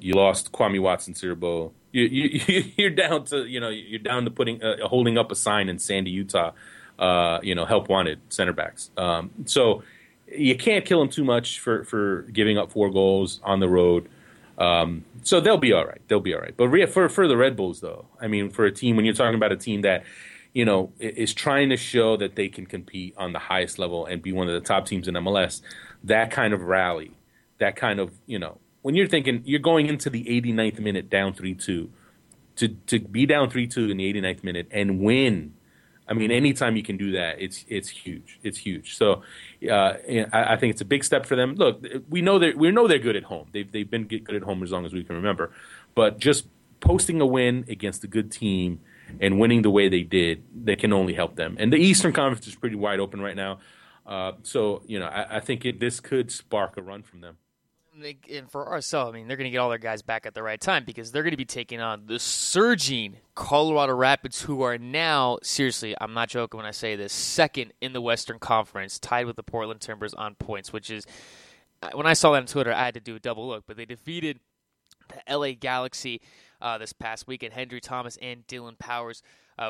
You lost Kwame Watson-Sirbo. You're down to putting holding up a sign in Sandy, Utah. Help wanted center backs. So you can't kill them too much for giving up 4 goals on the road. So they'll be all right. But for the Red Bulls, though, I mean, for a team when you're talking about a team that is trying to show that they can compete on the highest level and be one of the top teams in MLS, that kind of rally, that kind of when you're thinking you're going into the 89th minute down 3-2, to be down 3-2 in the 89th minute and win, I mean, anytime you can do that, it's huge. It's huge. So I think it's a big step for them. Look, we know they're good at home. They've been good at home as long as we can remember. But just posting a win against a good team and winning the way they did, that can only help them. And the Eastern Conference is pretty wide open right now. I think this could spark a run from them. And for RSL, I mean, they're going to get all their guys back at the right time because they're going to be taking on the surging Colorado Rapids, who are now, seriously, I'm not joking when I say this, second in the Western Conference, tied with the Portland Timbers on points, which is, when I saw that on Twitter, I had to do a double look, but they defeated the LA Galaxy this past weekend, Hendry Thomas and Dillon Powers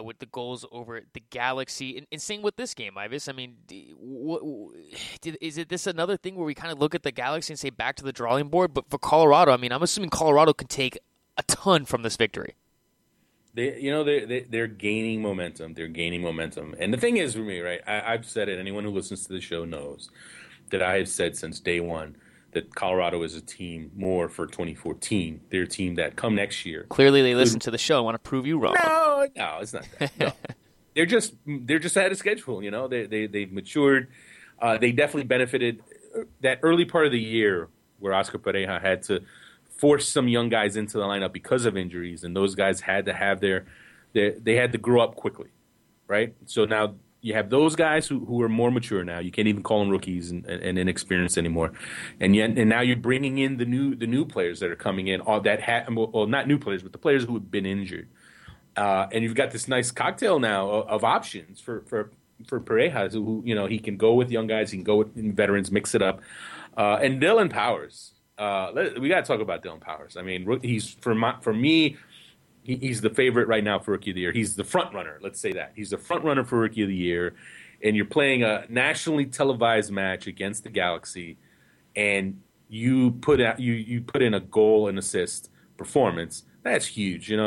with the goals over the Galaxy. And same with this game, Ivis. I mean, is this another thing where we kind of look at the Galaxy and say back to the drawing board? But for Colorado, I mean, I'm assuming Colorado can take a ton from this victory. They're gaining momentum. And the thing is for me, right, I've said it. Anyone who listens to the show knows that I have said since day one that Colorado is a team more for 2014. They're a team that come next year. Clearly they listen to the show and want to prove you wrong. No, it's not that. No. They're just ahead of schedule, They've matured. They definitely benefited that early part of the year where Oscar Pereja had to force some young guys into the lineup because of injuries, and those guys had to have they had to grow up quickly, right? So now you have those guys who are more mature now. You can't even call them rookies and inexperienced anymore. And now you're bringing in the new players that are coming in. All that not new players, but the players who have been injured. And you've got this nice cocktail now of options for Parejas, who he can go with young guys, he can go with veterans, mix it up. And Dillon Powers, we got to talk about Dillon Powers. I mean, he's for me. He's the favorite right now for Rookie of the Year. He's the front runner. Let's say that. He's the front runner for Rookie of the Year, and you're playing a nationally televised match against the Galaxy, and you put in a goal and assist performance. That's huge. We're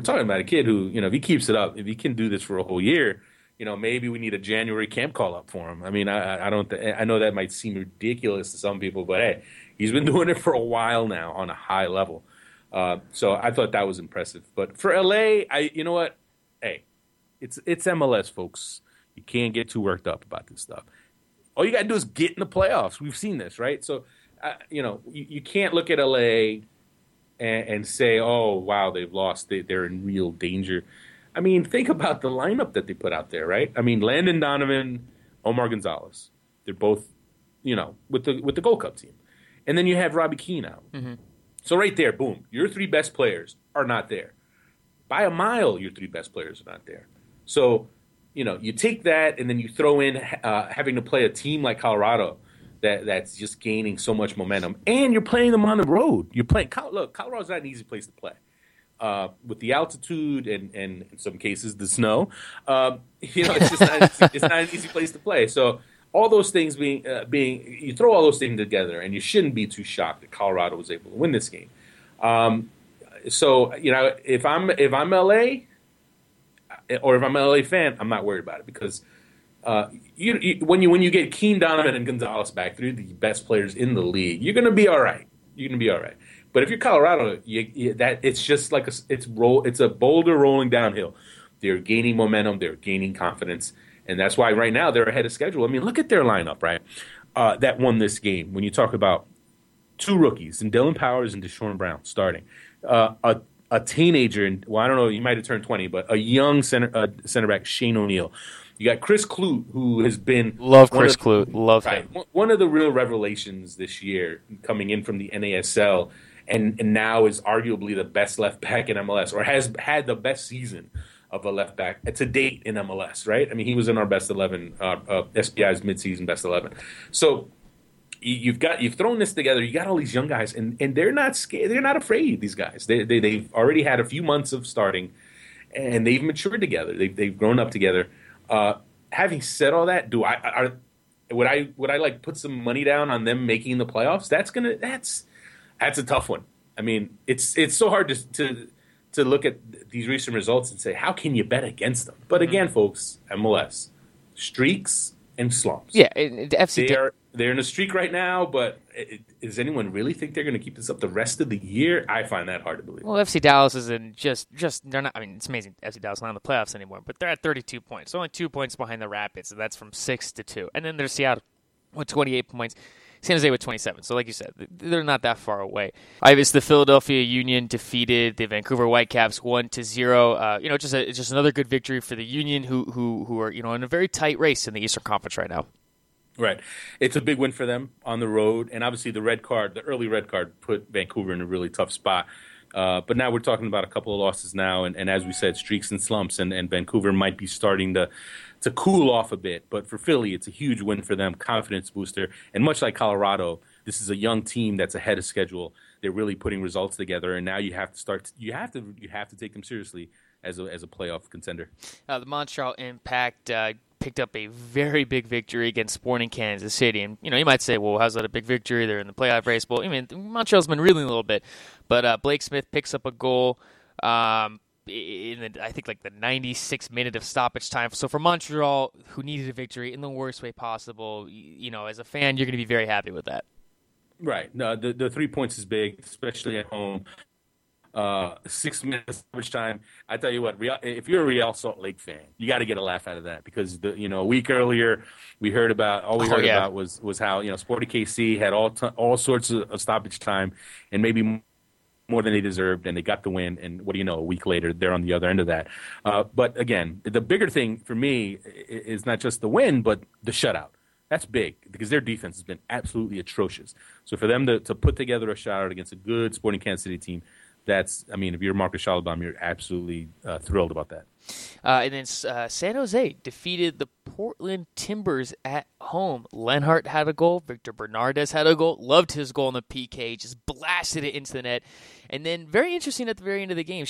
talking about a kid who, if he keeps it up, if he can do this for a whole year, maybe we need a January camp call up for him. I mean, I know that might seem ridiculous to some people, but hey, he's been doing it for a while now on a high level. So I thought that was impressive. But for LA, you know what? Hey, it's MLS, folks. You can't get too worked up about this stuff. All you got to do is get in the playoffs. We've seen this, right? So, you can't look at LA and say, oh, wow, they've lost. They're in real danger. I mean, think about the lineup that they put out there, right? I mean, Landon Donovan, Omar Gonzalez. They're both, with the Gold Cup team. And then you have Robbie Keane out. Mm-hmm. So right there, boom, your three best players are not there. By a mile, your three best players are not there. So, you take that and then you throw in having to play a team like Colorado that's just gaining so much momentum. And you're playing them on the road. Look, Colorado's not an easy place to play. With the altitude and in some cases the snow, it's just not an easy place to play. So all those things being, you throw all those things together, and you shouldn't be too shocked that Colorado was able to win this game. If I'm LA, or if I'm an LA fan, I'm not worried about it because when you get Keane, Donovan, and Gonzalez back, they're the best players in the league. You're gonna be all right. But if you're Colorado, it's a boulder rolling downhill. They're gaining momentum. They're gaining confidence. And that's why right now they're ahead of schedule. I mean, look at their lineup, right? That won this game. When you talk about two rookies, and Dillon Powers and Deshaun Brown starting, a teenager, and well, I don't know, he might have turned 20, but a young center back, Shane O'Neill. You got Chris Clute, who has been one of the real revelations this year, coming in from the NASL, and now is arguably the best left back in MLS, or has had the best season of a left back to date in MLS, right? I mean, he was in our best 11, SBI's midseason best 11. So you've thrown this together. You got all these young guys, and they're not scared. They're not afraid. These guys, they've already had a few months of starting, and they've matured together. They've grown up together. Having said all that, would I like put some money down on them making the playoffs? That's a tough one. I mean, it's so hard to look at these recent results and say, how can you bet against them? But again, folks, MLS, streaks and slumps. Yeah, they're in a streak right now, but does anyone really think they're going to keep this up the rest of the year? I find that hard to believe. Well, FC Dallas is in they're not. I mean, it's amazing FC Dallas is not in the playoffs anymore, but they're at 32 points. So only 2 points behind the Rapids, and that's from 6 to 2. And then there's Seattle with 28 points. San Jose with 27. So like you said, they're not that far away. Ives, the Philadelphia Union defeated the Vancouver Whitecaps 1-0. Just another good victory for the Union, who are, in a very tight race in the Eastern Conference right now. Right. It's a big win for them on the road. And obviously the early red card put Vancouver in a really tough spot. But now we're talking about a couple of losses now. And as we said, streaks and slumps. And Vancouver might be starting to cool off a bit. But for Philly, it's a huge win for them, confidence booster. And much like Colorado, this is a young team that's ahead of schedule. They're really putting results together. And now you have to you have to take them seriously as a playoff contender. The Montreal Impact picked up a very big victory against Sporting Kansas City. And, you might say, well, how's that a big victory? They're in the playoff race. Well, I mean, Montreal's been reeling a little bit. But Blake Smith picks up a goal in the 96th minute of stoppage time. So for Montreal, who needed a victory in the worst way possible, as a fan, you're going to be very happy with that. Right. No, the 3 points is big, especially at home. 6 minutes stoppage time. I tell you what, if you're a Real Salt Lake fan, you got to get a laugh out of that because a week earlier we heard about about was how Sporting KC had all sorts of stoppage time and maybe more than they deserved, and they got the win. And what do you know? A week later, they're on the other end of that. But again, the bigger thing for me is not just the win, but the shutout. That's big because their defense has been absolutely atrocious. So for them to put together a shutout against a good Sporting Kansas City team. If you're Marcus Schallbaum, you're absolutely thrilled about that. And then San Jose defeated the Portland Timbers at home. Lenhart had a goal. Victor Bernardes had a goal. Loved his goal on the PK. Just blasted it into the net. And then very interesting at the very end of the game,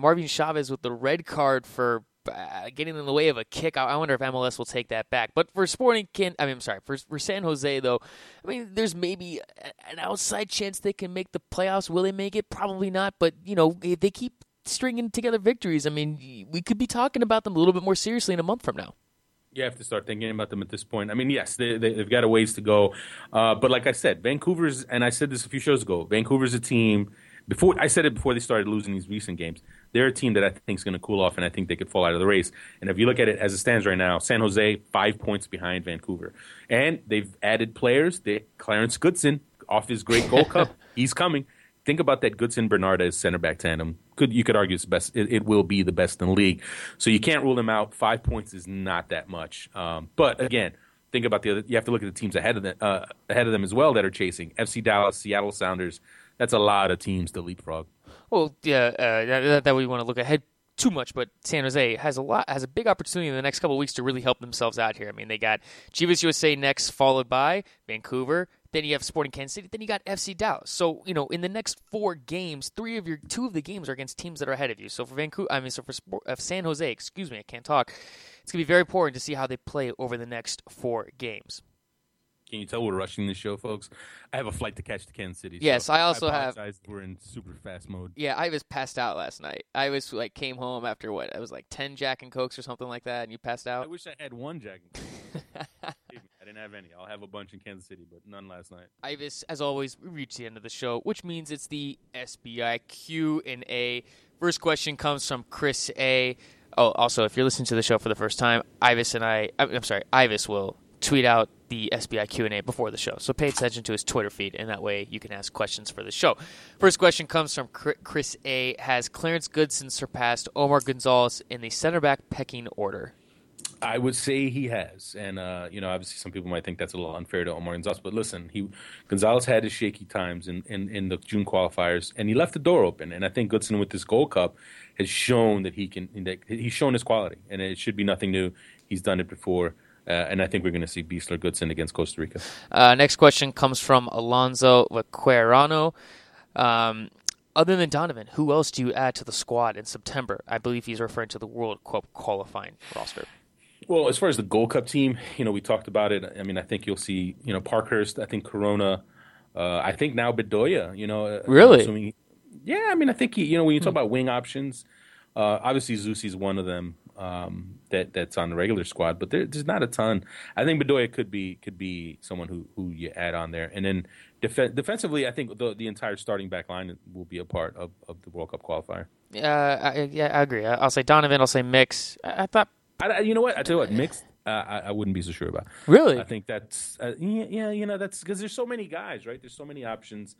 Marvin Chavez with the red card for getting in the way of a kick. I wonder if MLS will take that back. But for San Jose, though, I mean, there's maybe an outside chance they can make the playoffs. Will they make it? Probably not. But, if they keep stringing together victories, I mean, we could be talking about them a little bit more seriously in a month from now. You have to start thinking about them at this point. I mean, yes, they've got a ways to go. But like I said, Vancouver's, and I said this a few shows ago, Vancouver's a team. Before they started losing these recent games, they're a team that I think is going to cool off, and I think they could fall out of the race. And if you look at it as it stands right now, San Jose 5 points behind Vancouver, and they've added players. Clarence Goodson off his great Gold Cup, he's coming. Think about that Goodson Bernardes center back tandem. You could argue it's the best? It will be the best in the league. So you can't rule them out. 5 points is not that much, but again. Think about you have to look at the teams ahead of them as well that are chasing. FC Dallas, Seattle Sounders, that's a lot of teams to leapfrog. Well, yeah, that we want to look ahead too much, but San Jose has a big opportunity in the next couple of weeks to really help themselves out here. I mean, they got Chivas USA next, followed by Vancouver. Then you have Sporting Kansas City. Then you got FC Dallas. So, in the next four games, two of the games are against teams that are ahead of you. So for San Jose, I can't talk. It's going to be very important to see how they play over the next four games. Can you tell we're rushing this show, folks? I have a flight to catch to Kansas City. Yes, so I also apologize. We're in super fast mode. Yeah, I was passed out last night. I was came home after I was 10 Jack and Cokes or something like that, and you passed out. I wish I had one Jack and Cokes. I didn't didn't have any. I'll have a bunch in Kansas City, but none last night. Ives, as always, we reached the end of the show, which means it's the SBI Q&A. First question comes from Chris A. Oh, also, if you're listening to the show for the first time, Ives will tweet out the SBI Q&A before the show. So pay attention to his Twitter feed, and that way you can ask questions for the show. First question comes from Chris A. Has Clarence Goodson surpassed Omar Gonzalez in the center back pecking order? I would say he has. And, obviously some people might think that's a little unfair to Omar Gonzalez. But listen, Gonzalez had his shaky times in the June qualifiers, and he left the door open. And I think Goodson, with this Gold Cup, has shown that he's shown his quality. And it should be nothing new. He's done it before. And I think we're going to see Besler Goodson against Costa Rica. Next question comes from Alonzo Vaquerano. Other than Donovan, who else do you add to the squad in September? I believe he's referring to the World Cup qualifying roster. Well, as far as the Gold Cup team, we talked about it. I mean, I think you'll see, Parkhurst, I think Corona, I think now Bedoya, Really? Assuming, yeah, I mean, I think, when you talk about wing options, obviously Zusi's one of them that's on the regular squad, but there's not a ton. I think Bedoya could be someone who you add on there. And then defensively, I think the entire starting back line will be a part of the World Cup qualifier. I agree. I'll say Donovan, I'll say Mix. I thought... I tell you what, Mix, I wouldn't be so sure about. Really? I think that's, that's because there's so many guys, right? There's so many options.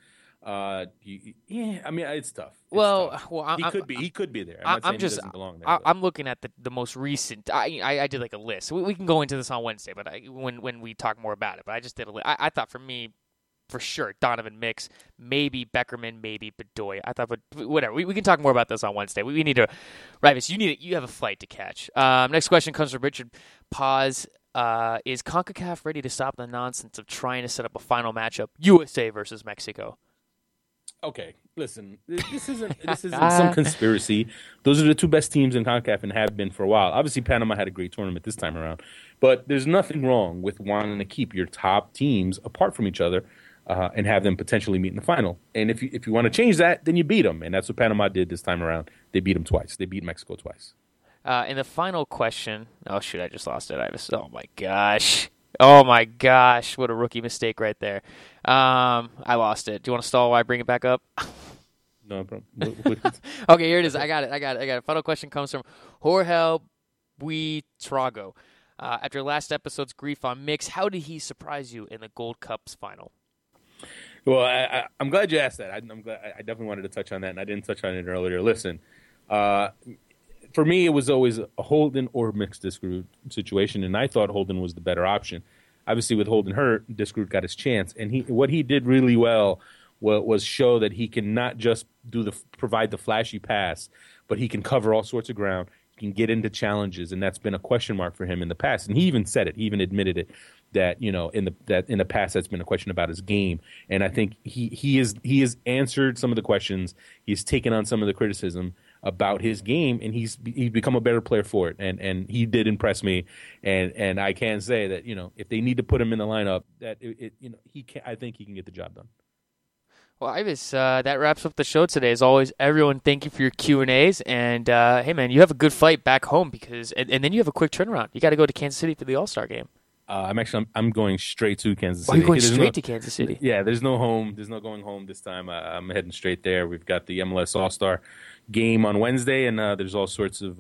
It's tough. He could be there. I'm just he doesn't belong there. I'm looking at the most recent. I did like a list. We can go into this on Wednesday, but when we talk more about it. But I just did a list. I thought for me, for sure, Donovan, Mix, maybe Beckerman, maybe Bedoya. I thought, but whatever. We can talk more about this on Wednesday. We need to, Ravis, you have a flight to catch. Next question comes from Richard Paz. Is CONCACAF ready to stop the nonsense of trying to set up a final matchup, USA versus Mexico? Okay, listen, this isn't some conspiracy. Those are the two best teams in CONCACAF and have been for a while. Obviously, Panama had a great tournament this time around, but there's nothing wrong with wanting to keep your top teams apart from each other. And have them potentially meet in the final. And if you want to change that, then you beat them. And that's what Panama did this time around. They beat them twice. They beat Mexico twice. And the final question. Oh, shoot, I just lost it. Oh, my gosh. What a rookie mistake right there. I lost it. Do you want to stall while I bring it back up? No problem. Okay, here it is. I got it. Final question comes from Jorge Buitrago. After last episode's grief on Mix, how did he surprise you in the Gold Cup's final? Well, I'm glad you asked that. I definitely wanted to touch on that, and I didn't touch on it earlier. Listen, for me, it was always a Holden or Mix Diskerud situation, and I thought Holden was the better option. Obviously, with Holden hurt, Diskerud got his chance, and what he did really well was show that he can not just provide the flashy pass, but he can cover all sorts of ground. He can get into challenges, and that's been a question mark for him in the past. And he even said it, he even admitted it. That in the past that's been a question about his game, and I think he has answered some of the questions. He's taken on some of the criticism about his game, and he's become a better player for it. And he did impress me, and I can say that if they need to put him in the lineup, that he can. I think he can get the job done. Well, Ives, that wraps up the show today. As always, everyone, thank you for your Q&As. And, hey, man, you have a good flight back home and then you have a quick turnaround. You got to go to Kansas City for the All-Star game. I'm going straight to Kansas City. Oh, you're going to Kansas City? Yeah, there's no home. There's no going home this time. I'm heading straight there. We've got the MLS All-Star game on Wednesday, and there's all sorts of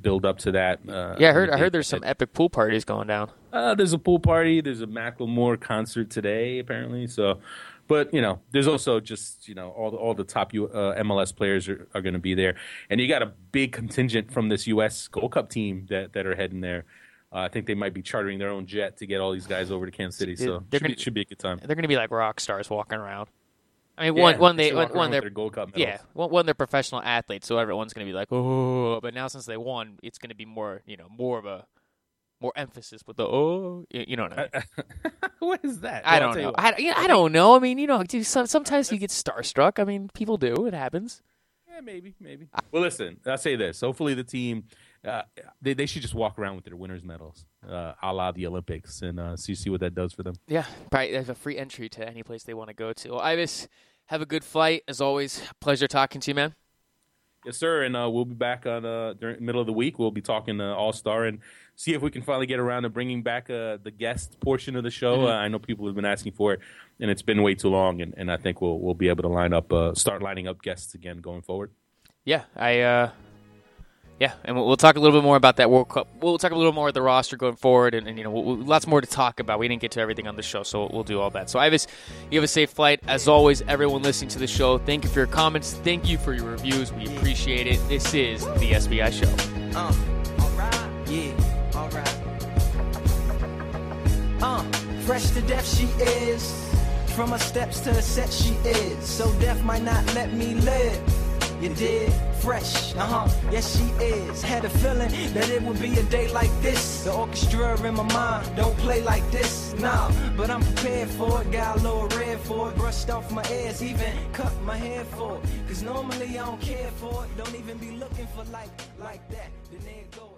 build-up to that. I heard there's some epic pool parties going down. There's a pool party. There's a Macklemore concert today, apparently. So, but, there's also just, all the top MLS players are going to be there. And you got a big contingent from this U.S. Gold Cup team that are heading there. I think they might be chartering their own jet to get all these guys over to Kansas City, so it should be a good time. They're going to be like rock stars walking around. I mean, they're Gold Cup medals. Yeah, they're professional athletes, so everyone's going to be like, oh. But now since they won, it's going to be more, more emphasis with the oh. You know what I mean? What is that? I don't know. I don't know. I mean, sometimes you get starstruck. I mean, people do. It happens. Yeah, maybe. Well, listen, I'll say this. Hopefully the team, they should just walk around with their winners' medals, a la the Olympics, and see what that does for them. Yeah, probably there's a free entry to any place they want to go to. Well, Ives, have a good flight. As always, pleasure talking to you, man. Yes, sir. And we'll be back on during the middle of the week. We'll be talking All-Star and see if we can finally get around to bringing back the guest portion of the show. Mm-hmm. I know people have been asking for it, and it's been way too long. And I think we'll be able to line up, start lining up guests again going forward. Yeah, and we'll talk a little bit more about that World Cup. We'll talk a little more about the roster going forward, and you know, lots more to talk about. We didn't get to everything on the show, so we'll do all that. So, Ives, you have a safe flight. As always, everyone listening to the show, thank you for your comments. Thank you for your reviews. We appreciate it. This is the SBI Show. All right, yeah, all right. Fresh to death she is. From her steps to her set she is. So death might not let me live. You did fresh, yes she is. Had a feeling that it would be a day like this. The orchestra in my mind don't play like this, nah. But I'm prepared for it, got a little red for it. Brushed off my ears, even cut my hair for it. Cause normally I don't care for it. Don't even be looking for like that. Then there it goes.